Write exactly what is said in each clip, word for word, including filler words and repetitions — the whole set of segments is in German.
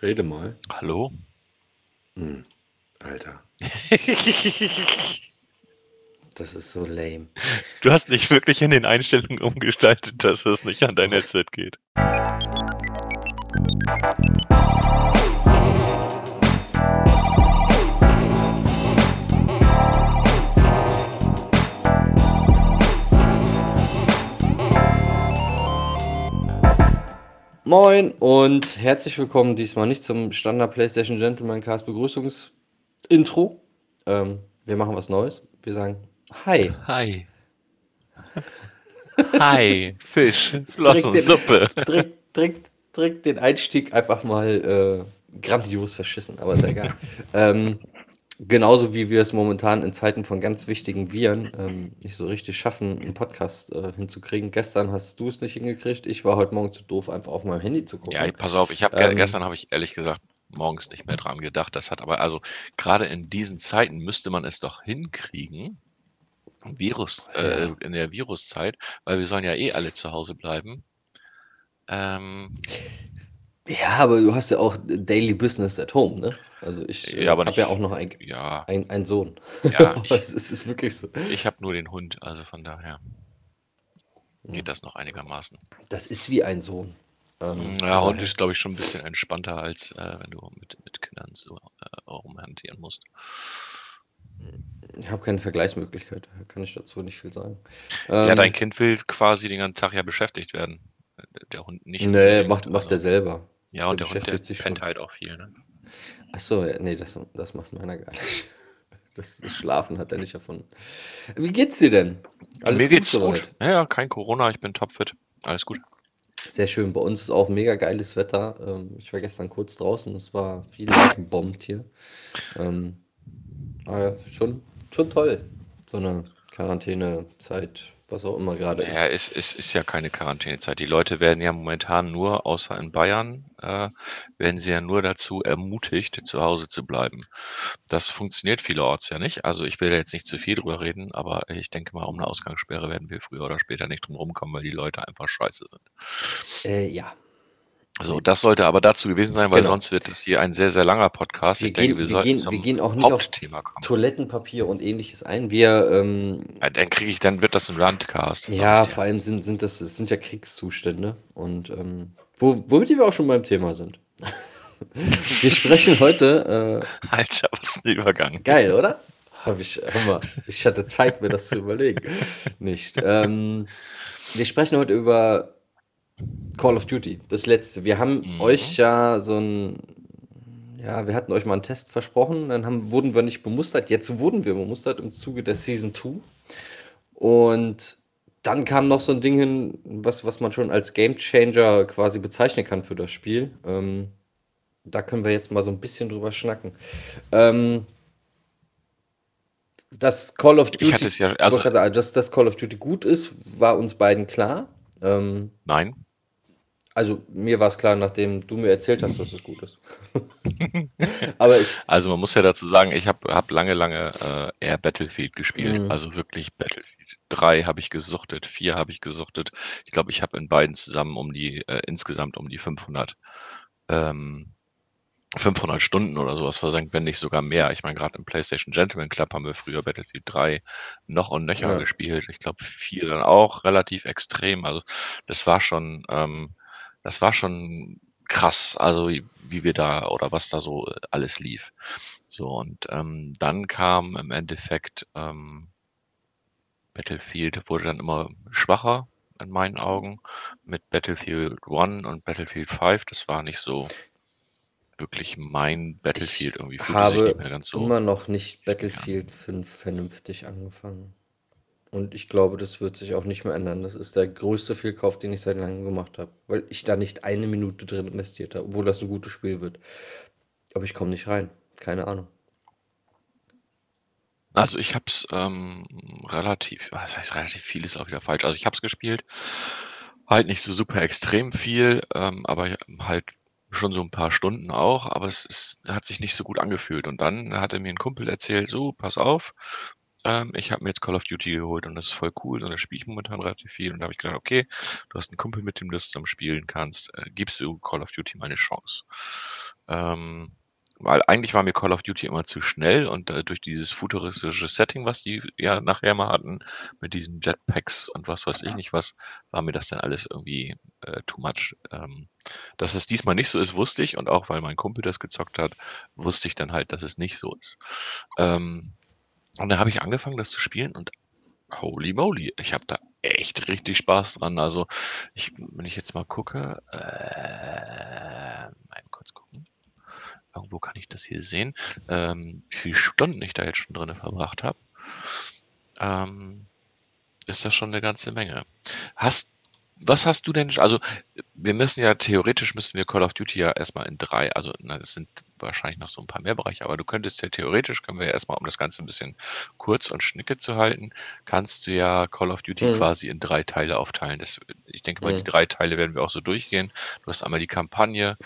Rede mal. Hallo? Hm, Alter. Das ist so lame. Du hast dich wirklich in den Einstellungen umgestaltet, dass es nicht an dein Headset geht. Moin und herzlich willkommen diesmal nicht zum Standard PlayStation Gentleman Cast Begrüßungsintro. Ähm, wir machen was Neues. Wir sagen Hi. Hi. Hi. Fisch, Flossen, den, Suppe. Direkt, direkt, direkt den Einstieg einfach mal äh, grandios verschissen, aber ist ja egal. ähm, genauso wie wir es momentan in Zeiten von ganz wichtigen Viren ähm, nicht so richtig schaffen, einen Podcast äh, hinzukriegen. Gestern hast du es nicht hingekriegt. Ich war heute Morgen zu doof, einfach auf meinem Handy zu gucken. Ja, pass auf. Ich hab, ähm, gestern habe ich ehrlich gesagt morgens nicht mehr dran gedacht. Das hat aber, also gerade in diesen Zeiten müsste man es doch hinkriegen, Virus, äh, in der Viruszeit, weil wir sollen ja eh alle zu Hause bleiben. Ähm, ja, aber du hast ja auch Daily Business at Home, ne? Also ich ja, habe ja auch noch einen ja, ein, ein Sohn. Ja, ich, es ist wirklich so. Ich habe nur den Hund, also von daher geht ja. das noch einigermaßen. Das ist wie ein Sohn. Ähm, ja, Hund ist, glaube ich, schon ein bisschen entspannter, als äh, wenn du mit, mit Kindern so äh, rumhantieren musst. Ich habe keine Vergleichsmöglichkeit, kann ich dazu nicht viel sagen. Ja, ähm, dein Kind will quasi den ganzen Tag ja beschäftigt werden. Der Hund nicht. Nee, macht, also. macht der selber. Ja, und der, der Hund, der sich pennt schon. Halt auch viel, ne? Achso, ja, nee, das, das macht meiner gar nicht. Das, das Schlafen hat er nicht erfunden. Wie geht's dir denn? Alles Mir gut geht's soweit? gut. Ja, ja, kein Corona, ich bin topfit. Alles gut. Sehr schön, bei uns ist auch mega geiles Wetter. Ich war gestern kurz draußen, es war viel bombt hier. Ähm, Ah, schon, schon toll, so eine Quarantänezeit, was auch immer gerade ist. Ja, es, es ist ja keine Quarantänezeit. Die Leute werden ja momentan nur, außer in Bayern, äh, werden sie ja nur dazu ermutigt, zu Hause zu bleiben. Das funktioniert vielerorts ja nicht. Also ich will da jetzt nicht zu viel drüber reden, aber ich denke mal, um eine Ausgangssperre werden wir früher oder später nicht drum rumkommen, weil die Leute einfach scheiße sind. Äh, ja. Also das sollte aber dazu gewesen sein, weil genau. sonst wird das hier ein sehr, sehr langer Podcast. Wir ich gehen, denke, wir, wir sollten gehen, zum wir gehen auch nicht Hauptthema auf kommen. Toilettenpapier und ähnliches ein. Wir, ähm, ja, dann kriege ich, dann wird das ein Randcast. Ja, vor allem sind, sind das, das sind ja Kriegszustände und ähm, wo, womit wir auch schon beim Thema sind. Wir sprechen heute. Äh, Alter, was ein Übergang. Geil, oder? Hab ich immer. Ich hatte Zeit, mir das zu überlegen. Nicht. Ähm, wir sprechen heute über Call of Duty, das letzte. Wir haben mhm. euch ja so ein, ja, wir hatten euch mal einen Test versprochen, dann haben, wurden wir nicht bemustert, jetzt wurden wir bemustert im Zuge der Season zwei und dann kam noch so ein Ding hin, was, was man schon als Game Changer quasi bezeichnen kann für das Spiel. Ähm, da können wir jetzt mal so ein bisschen drüber schnacken. Ähm, dass Call of Duty, ich hatte es ja, also dass das Call of Duty gut ist, war uns beiden klar. Ähm, Nein. Also mir war es klar, nachdem du mir erzählt hast, dass es gut ist. Aber ich, also man muss ja dazu sagen, ich habe hab lange, lange äh, eher Battlefield gespielt. Mhm. Also wirklich Battlefield drei habe ich gesuchtet, vier habe ich gesuchtet. Ich glaube, ich habe in beiden zusammen um die äh, insgesamt um die fünfhundert Stunden oder sowas versenkt, wenn nicht sogar mehr. Ich meine, gerade im PlayStation Gentleman Club haben wir früher Battlefield drei noch und nöcher ja. gespielt. Ich glaube, vier dann auch relativ extrem. Also das war schon... Ähm, Das war schon krass, also wie, wie wir da oder was da so alles lief. So, und ähm, dann kam im Endeffekt ähm, Battlefield, wurde dann immer schwacher in meinen Augen mit Battlefield eins und Battlefield fünf. Das war nicht so wirklich mein Battlefield irgendwie. Ich habe nicht mehr ganz so immer noch nicht Battlefield fünf vernünftig angefangen. Und ich glaube, das wird sich auch nicht mehr ändern. Das ist der größte Fehlkauf, den ich seit langem gemacht habe. Weil ich da nicht eine Minute drin investiert habe, obwohl das ein gutes Spiel wird. Aber ich komme nicht rein. Keine Ahnung. Also ich habe es ähm, relativ, das heißt relativ viel ist auch wieder falsch. Also ich habe es gespielt, halt nicht so super extrem viel, ähm, aber halt schon so ein paar Stunden auch. Aber es ist, hat sich nicht so gut angefühlt. Und dann hatte mir ein Kumpel erzählt, so, pass auf, Ähm, ich habe mir jetzt Call of Duty geholt und das ist voll cool und das spiele ich momentan relativ viel. Und da habe ich gedacht, okay, du hast einen Kumpel, mit dem du zusammen spielen kannst, äh, gibst du Call of Duty mal eine Chance. Ähm, weil eigentlich war mir Call of Duty immer zu schnell und äh, durch dieses futuristische Setting, was die ja nachher mal hatten, mit diesen Jetpacks und was weiß ich nicht was, war mir das dann alles irgendwie äh, too much. Ähm, dass es diesmal nicht so ist, wusste ich und auch weil mein Kumpel das gezockt hat, wusste ich dann halt, dass es nicht so ist. Ähm, und dann habe ich angefangen, das zu spielen und holy moly, ich habe da echt richtig Spaß dran. Also, ich, wenn ich jetzt mal gucke, äh, mal kurz gucken. Irgendwo kann ich das hier sehen, ähm, wie viele Stunden ich da jetzt schon drin verbracht habe, ähm, ist das schon eine ganze Menge. Hast, was hast du denn, also wir müssen ja theoretisch, müssen wir Call of Duty ja erstmal in drei, also na, es sind wahrscheinlich noch so ein paar mehr Bereiche, aber du könntest ja theoretisch, können wir ja erstmal, um das Ganze ein bisschen kurz und schnicke zu halten, kannst du ja Call of Duty Mhm. quasi in drei Teile aufteilen. Das, ich denke mal, die Mhm. drei Teile werden wir auch so durchgehen. Du hast einmal die Kampagne,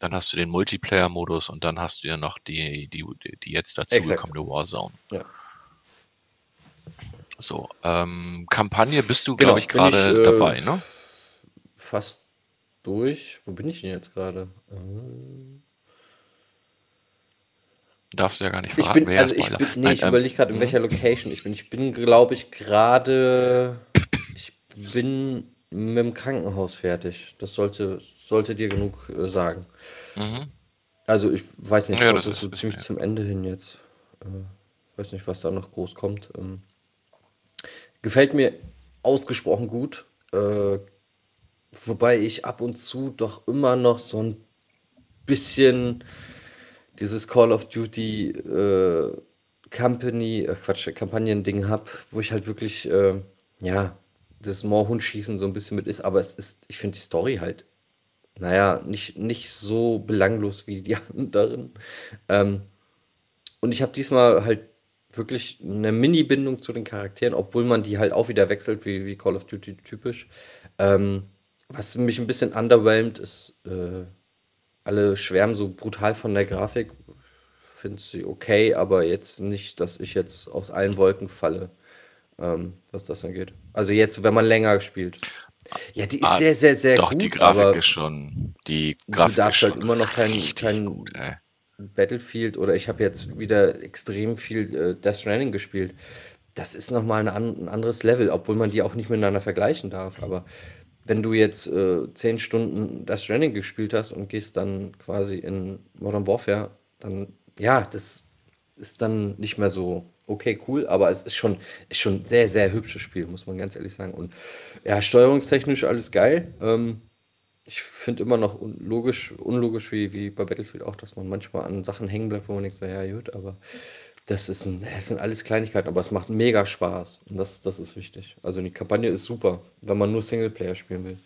dann hast du den Multiplayer-Modus und dann hast du ja noch die, die, die jetzt Exakt. dazugekommene Warzone. Ja. So, ähm, Kampagne bist du, glaube Genau, ich, bin ich gerade äh, dabei, ne? fast durch. Wo bin ich denn jetzt gerade? Ähm, Darfst du ja gar nicht Ich verraten, bin, wäre ja also ich Spoiler. bin, nee, Nein, ich ähm, überlege gerade, in mhm. welcher Location ich bin. Ich bin, glaube ich, gerade, ich bin mit dem Krankenhaus fertig. Das sollte, sollte dir genug äh, sagen. Mhm. Also ich weiß nicht, ich Ja, glaube, das das ist ist so wissen ziemlich wir. zum Ende hin jetzt. Äh, weiß nicht, was da noch groß kommt. Ähm, gefällt mir ausgesprochen gut. Äh, wobei ich ab und zu doch immer noch so ein bisschen dieses Call of Duty äh, Company, äh, Quatsch, Kampagnen-Ding hab, wo ich halt wirklich, äh, ja, das Moorhundschießen so ein bisschen mit ist, aber es ist, ich finde die Story halt, naja, nicht, nicht so belanglos wie die anderen. Ähm, und ich habe diesmal halt wirklich eine Mini-Bindung zu den Charakteren, obwohl man die halt auch wieder wechselt, wie, wie Call of Duty typisch. Ähm, was mich ein bisschen underwhelmed ist, äh, alle schwärmen so brutal von der Grafik. Finde sie okay, aber jetzt nicht, dass ich jetzt aus allen Wolken falle, ähm, was das angeht. Also jetzt, wenn man länger spielt. Ja, die ist Ah, sehr, sehr, sehr doch, die gut, Grafik ist aber schon, die du Grafik ist darfst halt schon immer noch kein, richtig kein gut, ey. Battlefield oder ich habe jetzt wieder extrem viel äh, Death Stranding gespielt. Das ist nochmal ein, an, ein anderes Level, obwohl man die auch nicht miteinander vergleichen darf. Aber wenn du jetzt äh, zehn Stunden Death Stranding gespielt hast und gehst dann quasi in Modern Warfare, dann ja, das ist dann nicht mehr so okay, cool, aber es ist schon, ist schon ein sehr, sehr hübsches Spiel, muss man ganz ehrlich sagen. Und ja, steuerungstechnisch alles geil. Ähm, ich finde immer noch un logisch, unlogisch wie, wie bei Battlefield auch, dass man manchmal an Sachen hängen bleibt, wo man denkt, so, ja, gut, aber das ist ein, das sind alles Kleinigkeiten, aber es macht mega Spaß. Und das, das ist wichtig. Also die Kampagne ist super, wenn man nur Singleplayer spielen will.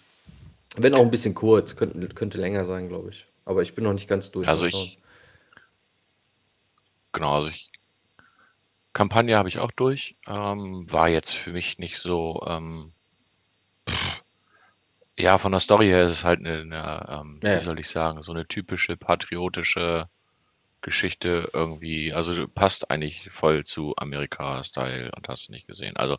Wenn auch ein bisschen kurz, könnte, könnte länger sein, glaube ich. Aber ich bin noch nicht ganz durch, mal Also schauen. ich, genau, also ich, Kampagne habe ich auch durch, ähm, war jetzt für mich nicht so, ähm, ja, von der Story her ist es halt eine, eine ähm, wie Ja, soll ich sagen, so eine typische patriotische Geschichte irgendwie, also passt eigentlich voll zu Amerika-Style und hast du nicht gesehen. Also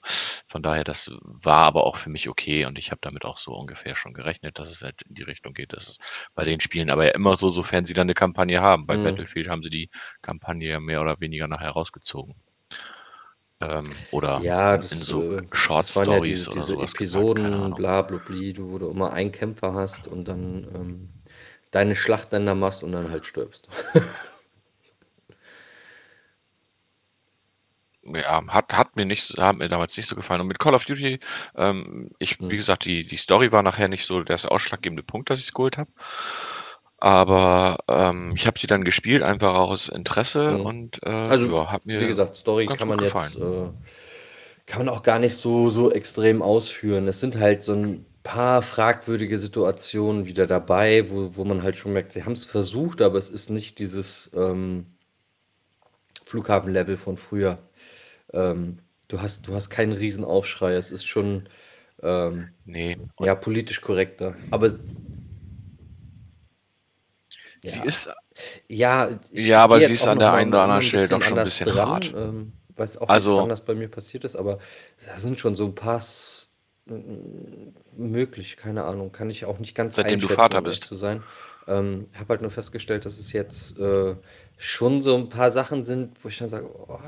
von daher, das war aber auch für mich okay und ich habe damit auch so ungefähr schon gerechnet, dass es halt in die Richtung geht. Das ist bei den Spielen aber ja immer so, sofern sie dann eine Kampagne haben. Bei mhm. Battlefield haben sie die Kampagne ja mehr oder weniger nachher rausgezogen. Ähm, oder Ja, in das, so äh, Short das waren ja Stories diese, oder diese sowas gepackt, keine Episoden, Ahnung. bla blubli, du, wo du immer einen Kämpfer hast und dann ähm, deine Schlacht dann da machst und dann halt stirbst. Ja, hat, hat mir nicht, hat mir damals nicht so gefallen. Und mit Call of Duty, ähm, ich, wie Hm. gesagt, die, die Story war nachher nicht so der ausschlaggebende Punkt, dass ich es geholt habe. Aber ähm, ich habe sie dann gespielt, einfach auch aus Interesse Hm. und äh, Also, ja, hat wie mir gesagt, Story ganz kann gut man jetzt, gefallen. äh, kann man auch gar nicht so, so extrem ausführen. Es sind halt so ein paar fragwürdige Situationen wieder dabei, wo, wo man halt schon merkt, sie haben es versucht, aber es ist nicht dieses ähm, Flughafenlevel von früher. Ähm, du hast, du hast keinen Riesenaufschrei. Es ist schon ähm, Nee, und ja, politisch korrekter. Aber sie ja. ist, Ja, ich ja, aber gehe sie jetzt ist auch an noch der mal einen oder ein anderen anderen Stelle doch bisschen schon ein anders bisschen dran. hart. Ähm, weiß auch also, nicht, wann das bei mir passiert ist, aber da sind schon so ein paar S- m- möglich, keine Ahnung, kann ich auch nicht ganz einschätzen, seitdem du Vater bist. Zu sein. Ähm, habe halt nur festgestellt, dass es jetzt äh, schon so ein paar Sachen sind, wo ich dann sage, oh,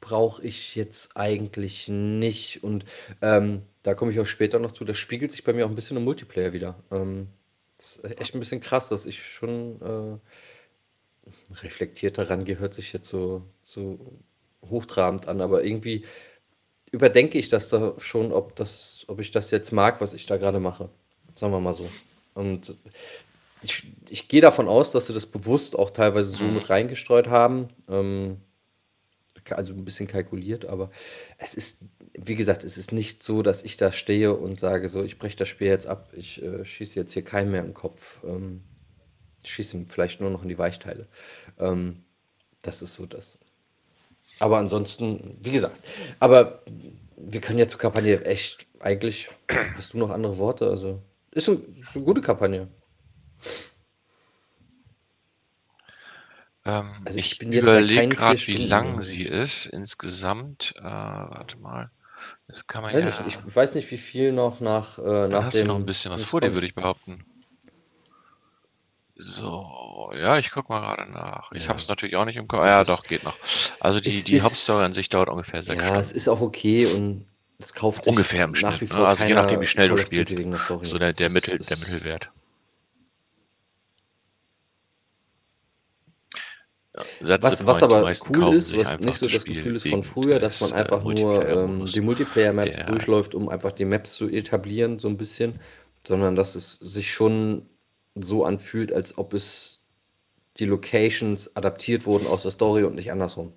brauche ich jetzt eigentlich nicht. Und ähm, da komme ich auch später noch zu, das spiegelt sich bei mir auch ein bisschen im Multiplayer wieder. Ähm, das ist echt ein bisschen krass, dass ich schon äh, reflektiert daran gehe, hört sich jetzt so, so hochtrabend an, aber irgendwie überdenke ich das da schon, ob, das, ob ich das jetzt mag, was ich da gerade mache. Sagen wir mal so. Und ich, ich gehe davon aus, dass sie das bewusst auch teilweise so mit reingestreut haben. Ähm, also ein bisschen kalkuliert, aber es ist, wie gesagt, es ist nicht so, dass ich da stehe und sage so, ich breche das Spiel jetzt ab, ich äh, schieße jetzt hier keinen mehr im Kopf. Ähm, schieße ihm vielleicht nur noch in die Weichteile. Ähm, das ist so das. Aber ansonsten, wie gesagt, aber wir können ja zur Kampagne echt, eigentlich hast du noch andere Worte, also ist eine, ist eine gute Kampagne. Ähm, also ich, ich bin überlege gerade, wie lang sie ist insgesamt. Äh, warte mal. Das kann man weiß ja, ich, ich weiß nicht, wie viel noch nach, äh, nach dem... Hast du noch ein bisschen was vor dir, würde ich behaupten. So, ja, ich gucke mal gerade nach. Ich ja. habe es natürlich auch nicht im Kopf. Ah, ja, doch, geht noch. Also die, die ist, Hauptstory an sich dauert ungefähr sechs ja, Stunden. Ja, es ist auch okay und es kauft ungefähr im Schnitt. Ne? Also je nachdem, wie schnell du spielst. So der, der, Mittel, der Mittelwert. Ja, was, was aber cool ist, was nicht so das Spiel Gefühl ist von früher, dass man einfach äh, nur ähm, die Multiplayer-Maps durchläuft, um einfach die Maps zu etablieren, so ein bisschen, sondern dass es sich schon so anfühlt, als ob es die Locations adaptiert wurden aus der Story und nicht andersrum.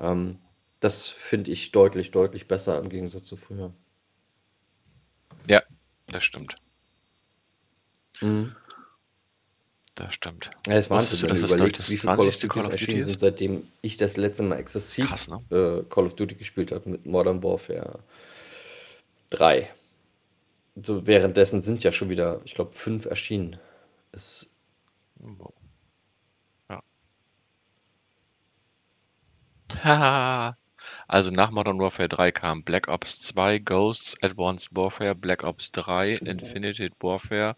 Ähm, das finde ich deutlich, deutlich besser im Gegensatz zu früher. Ja, das stimmt. Mhm. Das stimmt. Ja, es waren so, dass du überlegst, wie viele Call of Duty erschienen sind, seitdem ich das letzte Mal exzessiv Krass, ne? äh, Call of Duty gespielt habe mit Modern Warfare drei. So, währenddessen sind ja schon wieder, ich glaube, fünf erschienen. Ist ja. Also nach Modern Warfare drei kam Black Ops zwei, Ghosts, Advanced Warfare, Black Ops drei, okay. Infinite Warfare.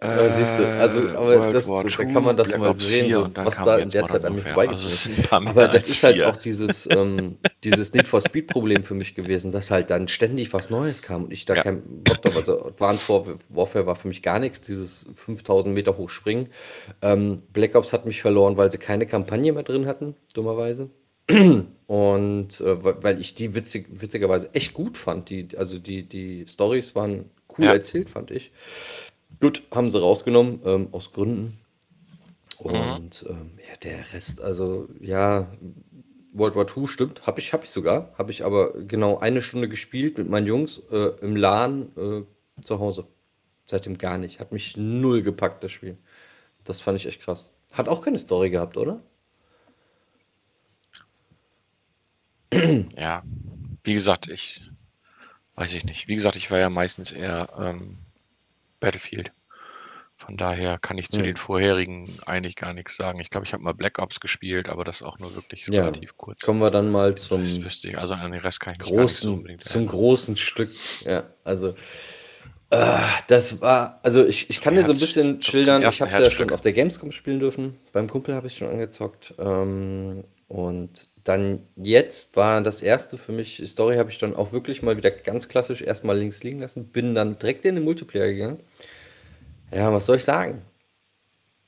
Äh, siehst du, also aber das, das, da kann man das Black mal Ops sehen, so, was da in der Zeit an mir vorbeigezogen ist. Aber das ist halt auch dieses, ähm, dieses Need for Speed Problem für mich gewesen, dass halt dann ständig was Neues kam und ich da ja. kein Bock drauf hatte. Also Advanced Warfare war für mich gar nichts, dieses fünftausend Meter hochspringen. Ähm, Black Ops hat mich verloren, weil sie keine Kampagne mehr drin hatten, dummerweise. Und äh, weil ich die witzig, witzigerweise echt gut fand. Die, also die, die Storys waren cool ja. erzählt, fand ich. Gut, haben sie rausgenommen, ähm, aus Gründen. Und ähm, ja, der Rest, also ja, World War zwei stimmt, habe ich, hab ich sogar. Habe ich aber genau eine Stunde gespielt mit meinen Jungs äh, im LAN äh, zu Hause. Seitdem gar nicht. Hat mich null gepackt, das Spiel. Das fand ich echt krass. Hat auch keine Story gehabt, oder? Ja, wie gesagt, ich weiß ich nicht. Wie gesagt, ich war ja meistens eher... Ähm, Battlefield. Von daher kann ich zu ja. den vorherigen eigentlich gar nichts sagen. Ich glaube, ich habe mal Black Ops gespielt, aber das auch nur wirklich ja. relativ kurz. Kommen wir dann mal zum ich, also an den Rest kann ich großen, nicht so zum erinnern. Großen Stück. Ja, also äh, das war, also ich, ich kann dir so ein bisschen schildern. Ich habe es ja schon auf der Gamescom spielen dürfen. Beim Kumpel habe ich schon angezockt. Ähm, und dann jetzt war das erste für mich, Story habe ich dann auch wirklich mal wieder ganz klassisch erstmal links liegen lassen, bin dann direkt in den Multiplayer gegangen. Ja, was soll ich sagen?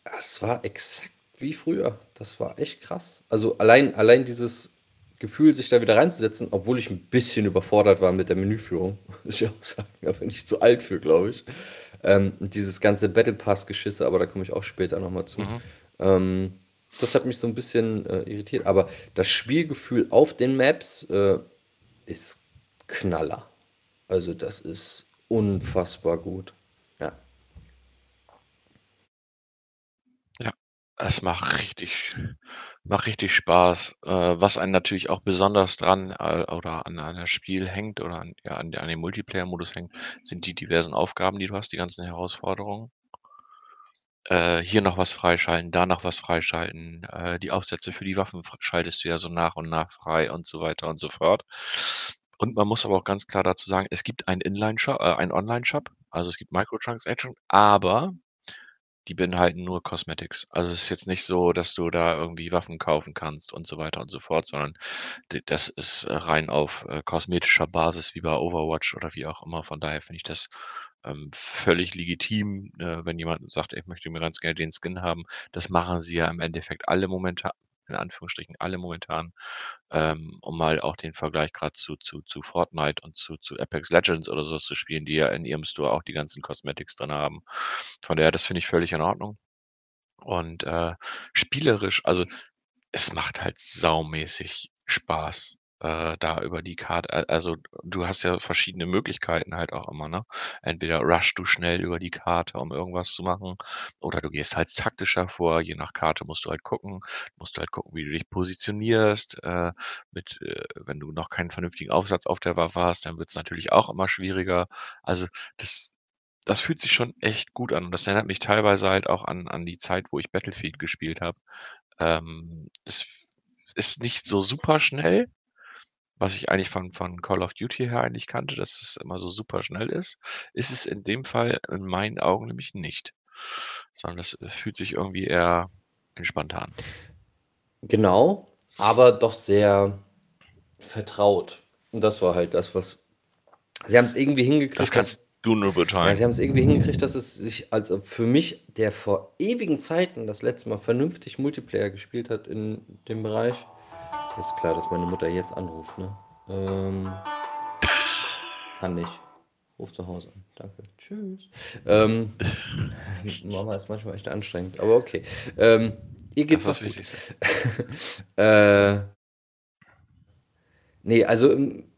Das war exakt wie früher. Das war echt krass. Also allein, allein dieses Gefühl, sich da wieder reinzusetzen, obwohl ich ein bisschen überfordert war mit der Menüführung, muss ich auch sagen, da bin ich zu alt für, glaube ich. Ähm, dieses ganze Battle Pass-Geschisse, aber da komme ich auch später nochmal zu. Mhm. Ähm, Das hat mich so ein bisschen äh, irritiert, aber das Spielgefühl auf den Maps äh, ist Knaller. Also das ist unfassbar gut. Ja. Ja, es macht richtig, macht richtig Spaß. Äh, was einen natürlich auch besonders dran äh, oder an, an das Spiel hängt oder an, ja, an, an den Multiplayer-Modus hängt, sind die diversen Aufgaben, die du hast, die ganzen Herausforderungen. Äh, hier noch was freischalten, da noch was freischalten. Äh, die Aufsätze für die Waffen fr- schaltest du ja so nach und nach frei und so weiter und so fort. Und man muss aber auch ganz klar dazu sagen, es gibt einen Inline-Shop, äh, einen Online-Shop, also es gibt Microtransactions, aber die beinhalten nur Cosmetics. Also es ist jetzt nicht so, dass du da irgendwie Waffen kaufen kannst und so weiter und so fort, sondern d- das ist äh, rein auf äh, kosmetischer Basis wie bei Overwatch oder wie auch immer. Von daher finde ich das ähm, völlig legitim, äh, wenn jemand sagt, ich möchte mir ganz gerne den Skin haben. Das machen sie ja im Endeffekt alle momentan, in Anführungsstrichen alle momentan, ähm, um mal auch den Vergleich gerade zu, zu, zu Fortnite und zu, zu Apex Legends oder so zu spielen, die ja in ihrem Store auch die ganzen Cosmetics drin haben. Von daher, das finde ich völlig in Ordnung. Und äh, spielerisch, also es macht halt saumäßig Spaß, äh, da über die Karte. a- Also du hast ja verschiedene Möglichkeiten halt auch immer, ne? Entweder rushst du schnell über die Karte, um irgendwas zu machen, oder du gehst halt taktischer vor. Je nach Karte musst du halt gucken, musst du halt gucken, wie du dich positionierst. Äh, mit, äh, wenn du noch keinen vernünftigen Aufsatz auf der Waffe hast, dann wird es natürlich auch immer schwieriger. Also das, das fühlt sich schon echt gut an. Und das erinnert mich teilweise halt auch an, an die Zeit, wo ich Battlefield gespielt habe. Ähm, es f- ist nicht so super schnell, was ich eigentlich von, von Call of Duty her eigentlich kannte, dass es immer so super schnell ist. Ist es in dem Fall in meinen Augen nämlich nicht. Sondern es äh, fühlt sich irgendwie eher entspannter an. Genau, aber doch sehr vertraut. Und das war halt das, was. Sie haben es irgendwie Das hingekriegt, kannst dass. du nur Ja, sie haben betreiben. es irgendwie hingekriegt, dass es sich, also für mich, der vor ewigen Zeiten das letzte Mal vernünftig Multiplayer gespielt hat in dem Bereich. Ist klar, dass meine Mutter jetzt anruft, ne? Ähm, Kann nicht. Ruf zu Hause an. Danke. Tschüss. Ähm, Mama ist manchmal echt anstrengend, aber okay. Ähm, ihr Das geht's ist das noch gut. Wichtigste. äh, Nee, also ähm,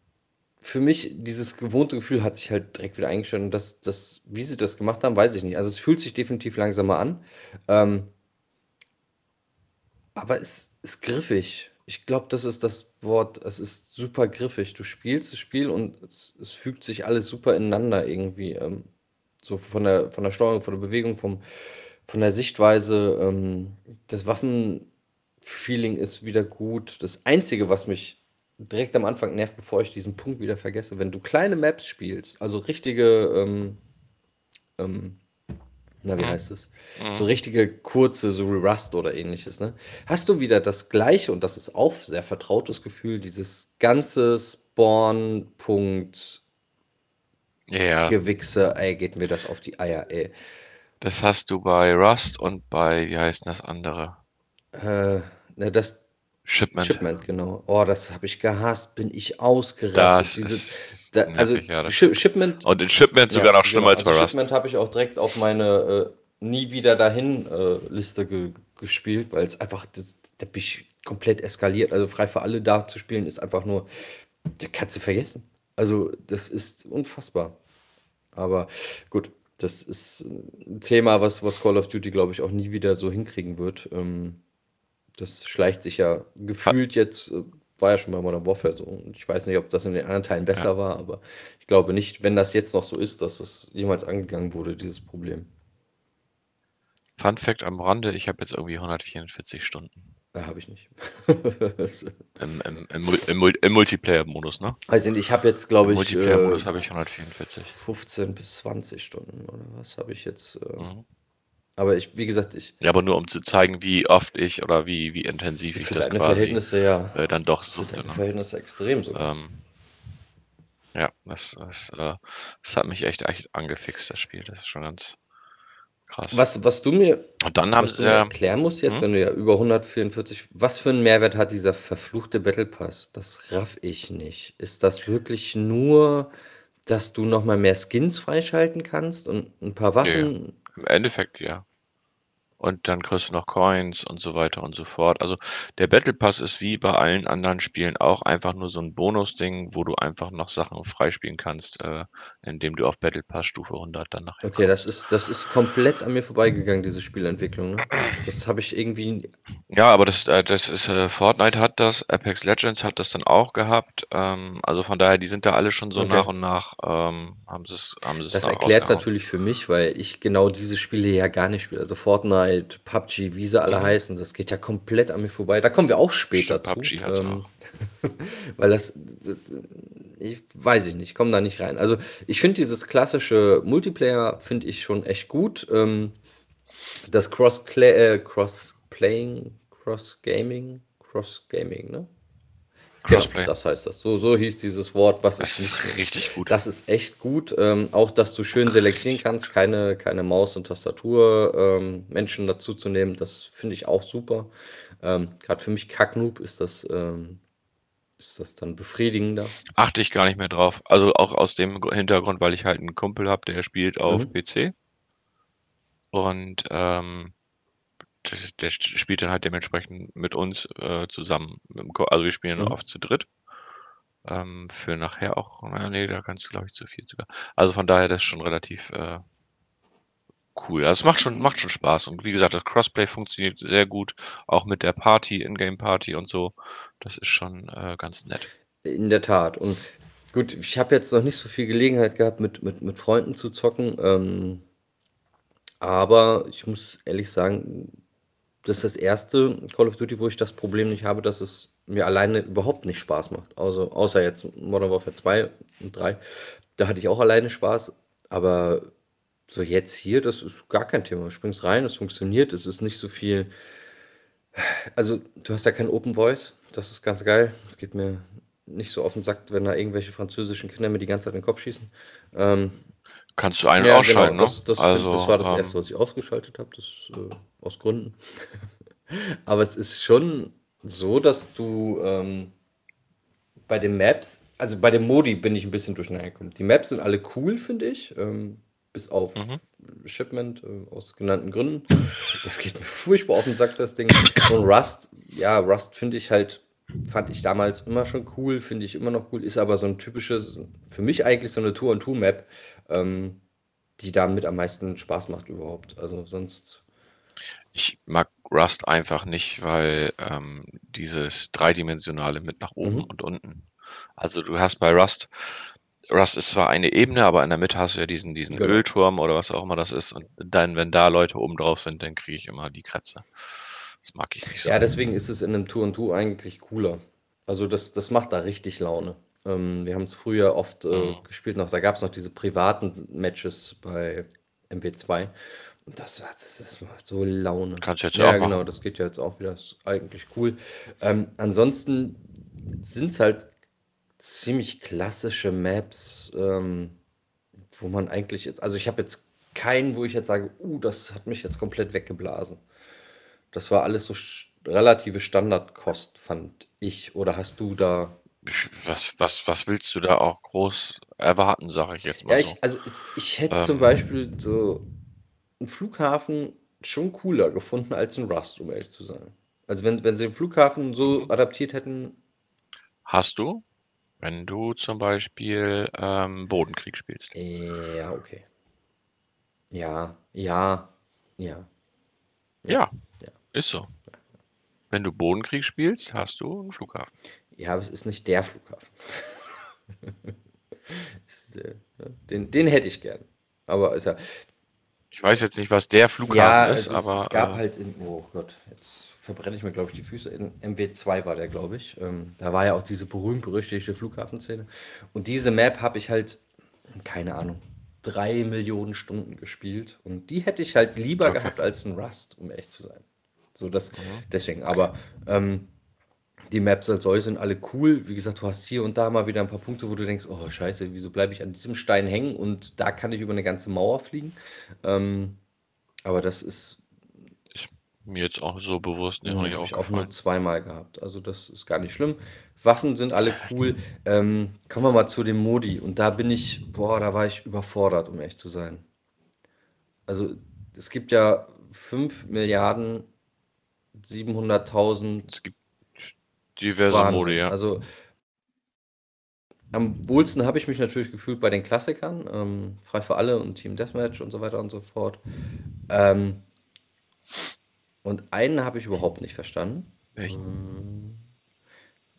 für mich, dieses gewohnte Gefühl hat sich halt direkt wieder eingestellt. Und das, das, wie sie das gemacht haben, weiß ich nicht. Also es fühlt sich definitiv langsamer an. Ähm, Aber es ist griffig. Ich glaube, das ist das Wort. Es ist super griffig. Du spielst das Spiel und es, es fügt sich alles super ineinander irgendwie. Ähm, so von der, von der Steuerung, von der Bewegung, vom, von der Sichtweise. Ähm, das Waffenfeeling ist wieder gut. Das Einzige, was mich direkt am Anfang nervt, bevor ich diesen Punkt wieder vergesse, wenn du kleine Maps spielst, also richtige ähm, ähm, na, wie Mhm. heißt es? So Mhm. richtige kurze, so wie Rust oder ähnliches, ne? Hast du wieder das gleiche, und das ist auch sehr vertrautes Gefühl, dieses ganze Spawn-Punkt-Gewichse, Ja, ey, geht mir das auf die Eier, ey. das hast du bei Rust und bei, wie heißt denn das andere? Äh, Ne, das Shipment. Shipment, genau. Oh, das habe ich gehasst, bin ich ausgerastet. Das Diese, ist da, also nervig, ja, das Shi- stimmt. Shipment, Und in Shipment sogar ja, noch schlimmer genau. als Also bei Rust. Shipment habe ich auch direkt auf meine äh, nie wieder dahin äh, Liste ge gespielt, weil es einfach, das, da bin ich komplett eskaliert. Also frei für alle da zu spielen ist einfach nur, da kannst du vergessen. Also das ist unfassbar. Aber gut, das ist ein Thema, was, was Call of Duty, glaube ich, auch nie wieder so hinkriegen wird. Ähm, das schleicht sich ja Ha- gefühlt jetzt, äh, war ja schon bei Modern Warfare so. Und ich weiß nicht, ob das in den anderen Teilen Ja. besser war, aber ich glaube nicht, wenn das jetzt noch so ist, dass das jemals angegangen wurde, dieses Problem. Fun Fact am Rande, ich habe jetzt irgendwie hundertvierundvierzig Stunden Da habe ich nicht. im, im, im, Mul- im, Mul- im Multiplayer-Modus, ne? Also ich habe jetzt, Im glaube ich, äh, Multiplayer-Modus habe ich hundertvierundvierzig. fünfzehn bis zwanzig Stunden oder was habe ich jetzt. Äh, Mhm. aber ich, wie gesagt, ich Ja, aber nur um zu zeigen, wie oft ich oder wie, wie intensiv ich für das deine quasi Verhältnisse ja, äh, dann doch für suchte, deine ne? Verhältnisse extrem sogar. Ähm, ja, das, das, äh, das hat mich echt, echt angefixt, das Spiel. Das ist schon ganz krass. Was, was du mir, Und dann haben was du sie mir ja. erklären musst jetzt, Hm? wenn du ja über hundertvierundvierzig, was für einen Mehrwert hat dieser verfluchte Battle Pass? Das raff ich nicht. Ist das wirklich nur, dass du nochmal mehr Skins freischalten kannst und ein paar Nee, Waffen? im Endeffekt ja. Und dann kriegst du noch Coins und so weiter und so fort. Also der Battle Pass ist wie bei allen anderen Spielen auch einfach nur so ein Bonus-Ding, wo du einfach noch Sachen freispielen kannst, äh, indem du auf Battle Pass Stufe hundert dann nachher Okay, das kommst. ist, das ist komplett an mir vorbeigegangen, diese Spielentwicklung, ne? Das habe ich irgendwie. Ja, aber das, äh, das ist, äh, Fortnite hat das, Apex Legends hat das dann auch gehabt. Ähm, also von daher, die sind da alle schon so nach Okay. und nach, ähm, haben sie es, haben sie es Das nach erklärt es rausgehauen. natürlich für mich, weil ich genau diese Spiele ja gar nicht spiele. Also Fortnite, PUBG, wie sie alle Mhm. heißen, das geht ja komplett an mir vorbei. Da kommen wir auch später Stimmt, zu, PUBG hat's ähm, auch. weil das, das, ich weiß ich nicht, komme da nicht rein. Also ich finde dieses klassische Multiplayer finde ich schon echt gut. Ähm, das Cross-Cla äh, Cross-Playing, Cross-Gaming, Cross-Gaming, ne? Genau, Crossplay. das heißt das. So, so hieß dieses Wort, was ich Das nicht ist mehr. richtig gut. Das ist echt gut. Ähm, auch, dass du schön selektieren Richtig gut. kannst, keine, keine Maus und Tastatur ähm, Menschen dazu zu nehmen, das finde ich auch super. Ähm, Gerade für mich Kacknoob ist das, ähm, ist das dann befriedigender. Achte ich gar nicht mehr drauf. Also auch aus dem Gr- Hintergrund, weil ich halt einen Kumpel habe, der spielt auf Mhm. P C und ähm, der, der st- spielt dann halt dementsprechend mit uns äh, zusammen. Mit dem Ko- Also wir spielen Mhm. oft zu dritt. Ähm, für nachher auch, na, nee, da kannst du, glaube ich, zu viel sogar. Also von daher, das ist schon relativ äh, cool. Also es macht schon, macht schon Spaß. Und wie gesagt, das Crossplay funktioniert sehr gut, auch mit der Party, Ingame-Party und so. Das ist schon äh, ganz nett. In der Tat. Und gut, ich habe jetzt noch nicht so viel Gelegenheit gehabt, mit, mit, mit Freunden zu zocken. Ähm, aber ich muss ehrlich sagen, das ist das erste Call of Duty, wo ich das Problem nicht habe, dass es mir alleine überhaupt nicht Spaß macht. Also, außer jetzt Modern Warfare zwei und drei. Da hatte ich auch alleine Spaß. Aber so jetzt hier, das ist gar kein Thema. Du springst rein, es funktioniert, es ist nicht so viel. Also, du hast ja kein Open Voice. Das ist ganz geil. Es geht mir nicht so auf den Sack, wenn da irgendwelche französischen Kinder mir die ganze Zeit in den Kopf schießen. Ähm, Kannst du ein- und ja, genau. ausschalten, ne? Das, das, find, das Also, war das Erste, ähm, was ich ausgeschaltet habe. Das äh, aus Gründen. Aber es ist schon so, dass du ähm, bei den Maps, also bei den Modi bin ich ein bisschen durcheinander gekommen. Die Maps sind alle cool, finde ich. Ähm, bis mhm. auf Shipment, äh, aus genannten Gründen. Das geht mir furchtbar auf den Sack, das Ding. Und Rust, ja, Rust finde ich halt, fand ich damals immer schon cool, finde ich immer noch cool, ist aber so ein typisches, für mich eigentlich so eine Tour-on-Tour-Map, ähm, die damit am meisten Spaß macht überhaupt. Also sonst. Ich mag Rust einfach nicht, weil ähm, dieses Dreidimensionale mit nach oben Mhm. und unten. Also du hast bei Rust, Rust ist zwar eine Ebene, aber in der Mitte hast du ja diesen, diesen Genau. Ölturm oder was auch immer das ist. Und dann, wenn da Leute oben drauf sind, dann kriege ich immer die Kratze. Das mag ich nicht so. Ja, deswegen ist es in einem Two on Two eigentlich cooler. Also das, das macht da richtig Laune. Ähm, wir haben es früher oft äh, Mhm. gespielt noch, da gab es noch diese privaten Matches bei M W zwei. Und das, war- das, das macht so Laune. Kannst du jetzt ja auch Ja, machen. genau, das geht ja jetzt auch wieder. Ist eigentlich cool. Ähm, ansonsten sind es halt ziemlich klassische Maps, ähm, wo man eigentlich jetzt, also ich habe jetzt keinen, wo ich jetzt sage, uh, das hat mich jetzt komplett weggeblasen. Das war alles so sch- relative Standardkost, fand ich. Oder hast du da. Ich- Was, was, was willst du da auch groß erwarten, sage ich jetzt Ja, mal so. ich, also ich, ich hätte zum Ähm, Beispiel so einen Flughafen schon cooler gefunden als ein Rust, um ehrlich zu sein. Also wenn, wenn sie den Flughafen so mhm. adaptiert hätten, Hast du, wenn du zum Beispiel ähm, Bodenkrieg spielst? äh, ja, okay. Ja, ja, ja, ja, Ja, ja. ist so. Wenn du Bodenkrieg spielst, hast du einen Flughafen. Ja, aber es ist nicht der Flughafen. Es ist, äh, ne? Den, den hätte ich gern. Aber ist ja. Ich weiß jetzt nicht, was der Flughafen Ja, ist, es, ist, es gab aber halt in, oh Gott, jetzt verbrenne ich mir, glaube ich, die Füße. In M W zwei war der, glaube ich. Ähm, da war ja auch diese berühmt-berüchtigte Flughafenszene. Und diese Map habe ich halt, keine Ahnung, drei Millionen Stunden gespielt. Und die hätte ich halt äh, lieber okay. gehabt als ein Rust, um echt zu sein. So, das, Mhm. deswegen, Okay. aber ähm, die Maps als solche sind alle cool. Wie gesagt, du hast hier und da mal wieder ein paar Punkte, wo du denkst, oh Scheiße, wieso bleibe ich an diesem Stein hängen und da kann ich über eine ganze Mauer fliegen. Ähm, aber das ist, Ist mir jetzt auch so bewusst ne, noch nicht habe ich auch nur aufgefallen. zweimal gehabt. Also das ist gar nicht schlimm. Waffen sind alle cool. Ähm, kommen wir mal zu dem Modi. Und da bin ich, boah, da war ich überfordert, um ehrlich zu sein. Also es gibt ja fünf Milliarden Es siebenhunderttausend gibt diverse Mode, Wahnsinn. ja. Also am wohlsten habe ich mich natürlich gefühlt bei den Klassikern, ähm, Frei für alle und Team Deathmatch und so weiter und so fort. Ähm, Und einen habe ich überhaupt nicht verstanden. Echt? Ähm,